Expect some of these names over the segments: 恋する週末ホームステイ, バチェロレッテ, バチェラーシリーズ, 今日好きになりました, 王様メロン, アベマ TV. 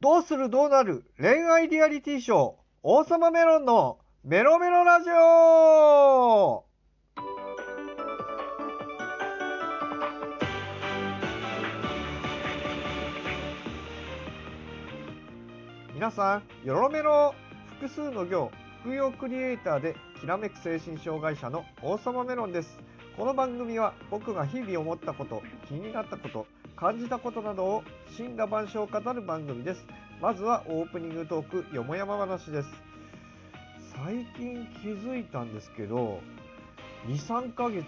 どうするどうなる恋愛リアリティショー、王様メロンのメロメロラジオ。皆さん、よろメロ。複数の業、副業クリエイターできらめく精神障害者の王様メロンです。この番組は僕が日々思ったこと、気になったこと、感じたことなどを森羅万象を語る番組です。まずはオープニングトーク、よもやま話です。最近気づいたんですけど、 2,3 ヶ月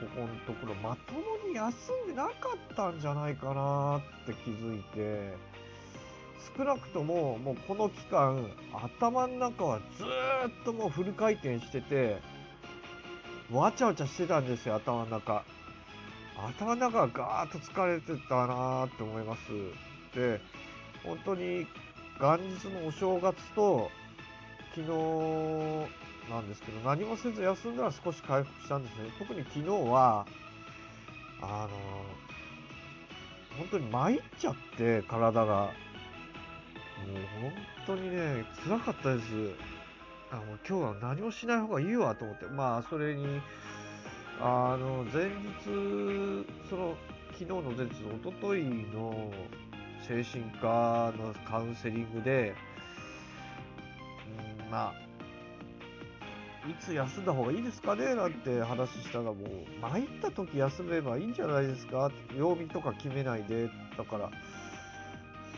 ここのところまともに休んでなかったんじゃないかなって気づいて、少なくとももうこの期間頭の中はずっともうフル回転してて、わちゃわちゃしてたんですよ。頭の中がガーッと疲れてたなーって思います。で、本当に元日のお正月と昨日なんですけど、何もせず休んだら少し回復したんですね。特に昨日は本当に参っちゃって、体がもう本当にね、辛かったです。もう今日は何もしない方がいいわと思って、まあそれに前日、昨日の前日、おとといの精神科のカウンセリングで、いつ休んだ方がいいですかねなんて話したら、もう参った時休めばいいんじゃないですか、曜日とか決めないで、だから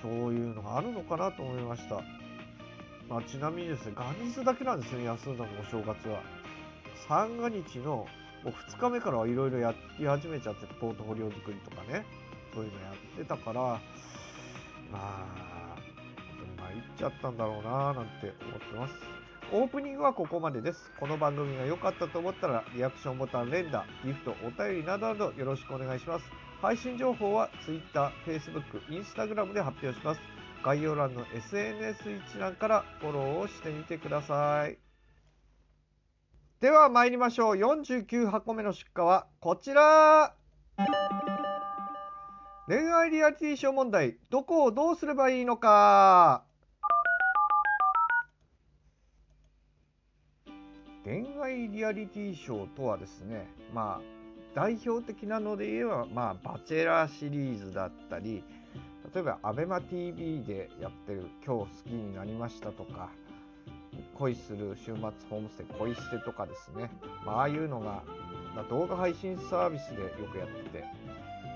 そういうのがあるのかなと思いました。ちなみにですね、元日だけなんですね、休んだのお正月は。三が日の2日目からはいろいろやり始めちゃって、ポートフォリオ作りとかね、そういうのやってたから、本当に行っちゃったんだろうななんて思ってます。オープニングはここまでです。この番組が良かったと思ったらリアクションボタン、連打、ギフト、お便りなどなどよろしくお願いします。配信情報は Twitter、Facebook、Instagram で発表します。概要欄の SNS 一覧からフォローをしてみてください。では参りましょう。49箱目の出荷はこちら。恋愛リアリティショー問題、どこをどうすればいいのか。恋愛リアリティショーとはですね、代表的なので言えば、バチェラーシリーズだったり、例えばアベマ TV でやってる今日好きになりましたとか、恋する週末ホームステイ、恋してとかですね、ああいうのが動画配信サービスでよくやってて、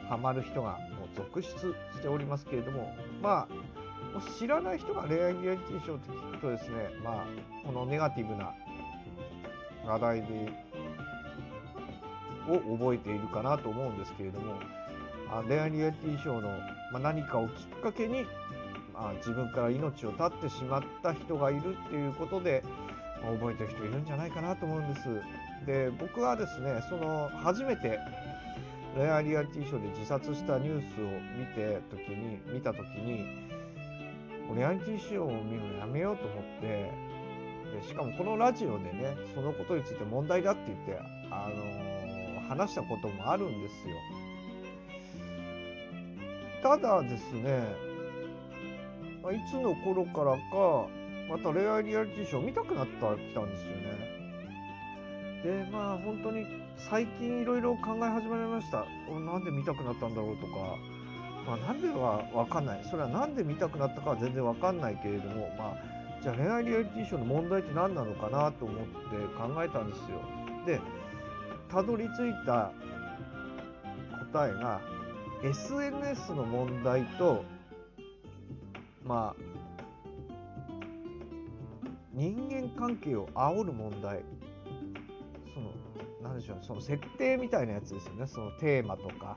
ハマる人がもう続出しておりますけれども、もう知らない人が恋愛リアリティショーって聞くとですね、このネガティブな話題を覚えているかなと思うんですけれども、恋愛リアリティショーの何かをきっかけに自分から命を絶ってしまった人がいるっていうことで、覚えてる人いるんじゃないかなと思うんです。で、僕はですね、初めて恋愛リアリティショーで自殺したニュースを見た時に恋愛リティショーを見るのやめようと思って、でしかもこのラジオでね、そのことについて問題だって言って、話したこともあるんですよ。ただですね、いつの頃からかまた恋愛リアリティショーを見たくなってきたんですよね。で、本当に最近いろいろ考え始めました。なんで見たくなったんだろうとか、なんでは分かんない。それはなんで見たくなったかは全然分かんないけれども、じゃあ恋愛リアリティショーの問題って何なのかなと思って考えたんですよ。で、たどり着いた答えが SNS の問題と、人間関係を煽る問題、その設定みたいなやつですよね。そのテーマとか、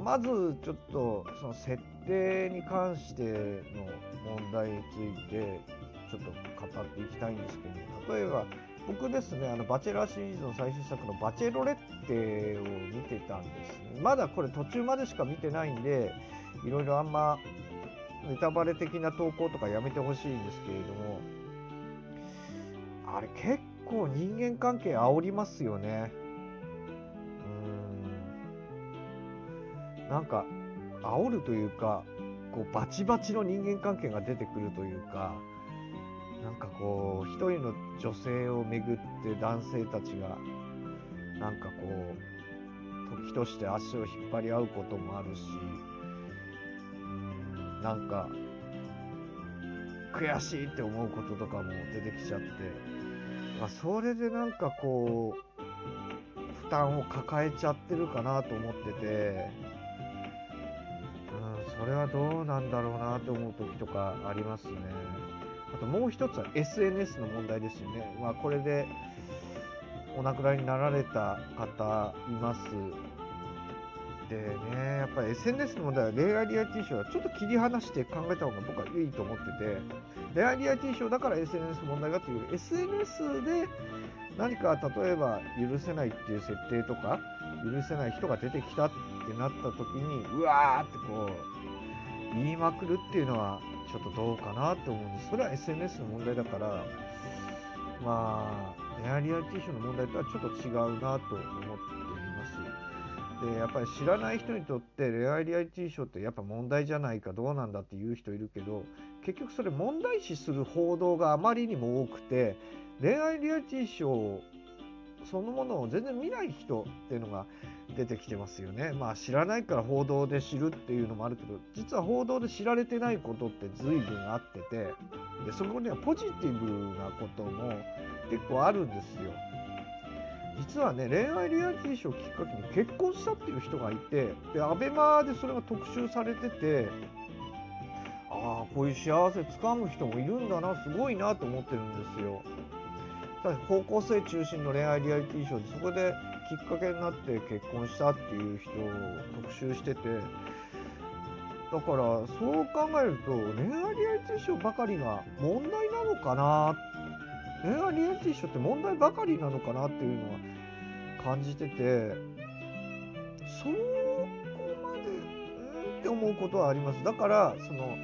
まずちょっとその設定に関しての問題についてちょっと語っていきたいんですけど、例えば僕ですね、バチェラーシリーズの最新作のバチェロレッテを見てたんですね。まだこれ途中までしか見てないんで、いろいろあんまネタバレ的な投稿とかやめてほしいんですけれども、あれ結構人間関係煽りますよね。なんか煽るというか、こうバチバチの人間関係が出てくるというか、なんかこう一人の女性をめぐって男性たちがなんかこう時として足を引っ張り合うこともあるし、なんか悔しいって思うこととかも出てきちゃって、まあ、それでなんかこう負担を抱えちゃってるかなと思ってて、それはどうなんだろうなと思う時とかありますね。あともう一つは SNS の問題ですよね。まあ、これでお亡くなりになられた方います。でね、やっぱり SNS の問題は恋愛リアリティショーはちょっと切り離して考えた方が僕はいいと思ってて、恋愛リアリティショーだから SNS 問題がというより SNS で何か例えば許せないっていう設定とか許せない人が出てきたってなった時にうわーってこう言いまくるっていうのはちょっとどうかなと思うんです。それは SNS の問題だから、まあ恋愛リアリティショーの問題とはちょっと違うなと思ってで、やっぱり知らない人にとって恋愛リアリティショーってやっぱ問題じゃないかどうなんだっていう人いるけど、結局それ問題視する報道があまりにも多くて、恋愛リアリティショーそのものを全然見ない人っていうのが出てきてますよね。まあ知らないから報道で知るっていうのもあるけど、実は報道で知られてないことって随分あってて、でそこにはポジティブなことも結構あるんですよ。実はね、恋愛リアリティショーをきっかけに結婚したっていう人がいて、でアベマでそれが特集されてて、ああこういう幸せつかむ人もいるんだな、すごいなと思ってるんですよ。ただ高校生中心の恋愛リアリティショーでそこできっかけになって結婚したっていう人を特集してて、だからそう考えると恋愛リアリティショーばかりが問題なのかなって、恋愛リアリティショーって問題ばかりなのかなっていうのは感じてて、そこまでって思うことはあります。だからその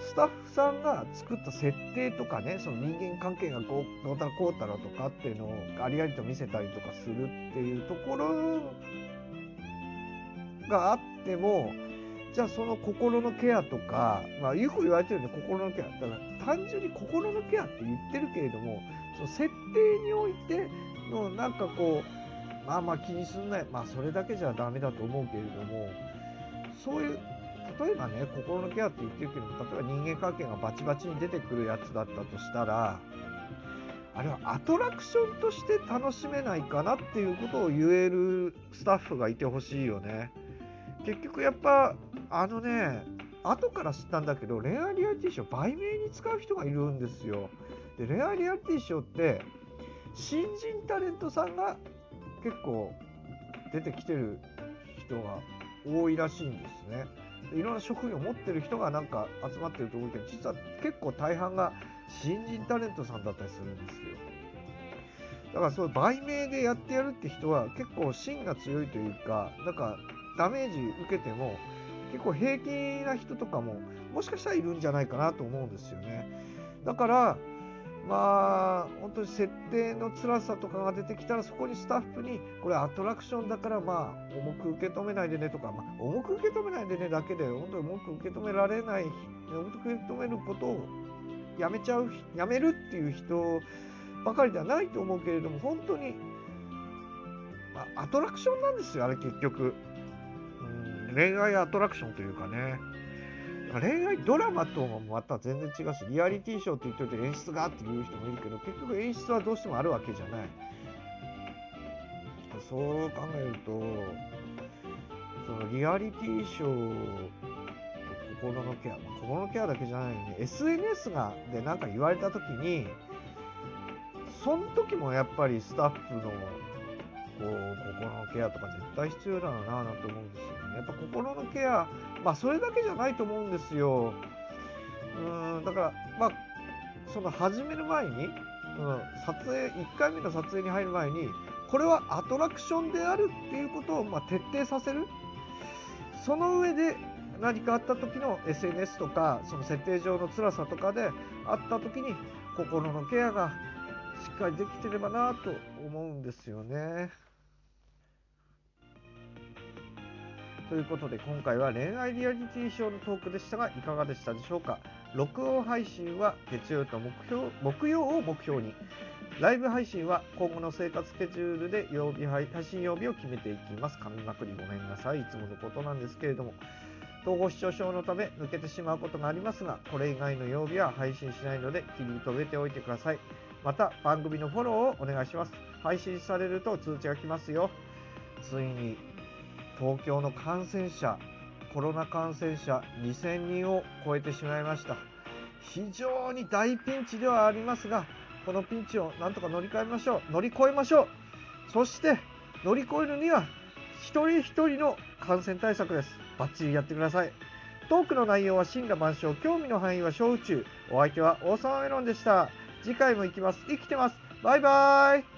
スタッフさんが作った設定とかね、その人間関係がどうたらこうたらとかっていうのをありありと見せたりとかするっていうところがあっても、じゃあその心のケアとか、まあよく言われてるんで心のケア、だから単純に心のケアって言ってるけれども、その設定においてのなんかこうまあまあ気にすんない、まあそれだけじゃダメだと思うけれども、そういう例えばね心のケアって言ってるけど、例えば人間関係がバチバチに出てくるやつだったとしたら、あれはアトラクションとして楽しめないかなっていうことを言えるスタッフがいてほしいよね。結局やっぱ後から知ったんだけど、恋愛リアリティショー売名に使う人がいるんですよ。で恋愛リアリティショーって新人タレントさんが結構出てきてる人が多いらしいんですね。でいろんな職業を持ってる人がなんか集まってると思うけど、実は結構大半が新人タレントさんだったりするんですよ。だからそう売名でやってやるって人は結構芯が強いというか、なんかダメージ受けても結構平気な人とかももしかしたらいるんじゃないかなと思うんですよね。だからまあ本当に設定の辛さとかが出てきたら、そこにスタッフにこれアトラクションだからまあ重く受け止めないでねとか、まあ、重く受け止めないでねだけで本当に重く受け止められない重く受け止めることをやめるっていう人ばかりではないと思うけれども、本当に、まあ、アトラクションなんですよあれ結局。恋愛アトラクションというかね、恋愛ドラマともまた全然違うし、リアリティショーって言っておいて演出がっていう人もいるけど、結局演出はどうしてもあるわけじゃない。そう考えるとそのリアリティショーと心のケアだけじゃないよね。 SNS で何か言われた時に、その時もやっぱりスタッフの心のケアとか絶対必要だろうなと思うんですよね。やっぱ心のケア、まあそれだけじゃないと思うんですよ。だからまあその始める前に、撮影1回目の撮影に入る前に、これはアトラクションであるっていうことをまあ徹底させる。その上で何かあった時の SNS とかその設定上の辛さとかであった時に心のケアがしっかりできてればなと思うんですよね。ということで今回は恋愛リアリティショーのトークでしたがいかがでしたでしょうか。録音配信は月曜と木曜を目標に、ライブ配信は今後の生活スケジュールで配信曜日を決めていきます。噛みまくりごめんなさい、いつものことなんですけれども、統合失調症のため抜けてしまうことがありますが、これ以外の曜日は配信しないので切り留めておいてください。また番組のフォローをお願いします。配信されると通知が来ますよ。ついに東京の感染者、コロナ感染者2000人を超えてしまいました。非常に大ピンチではありますが、このピンチをなんとか乗り越えましょう。そして乗り越えるには一人一人の感染対策です。バッチリやってください。トークの内容は森羅万象、興味の範囲は小宇宙。お相手は王様メロンでした。次回も行きます。生きてます。バイバイ。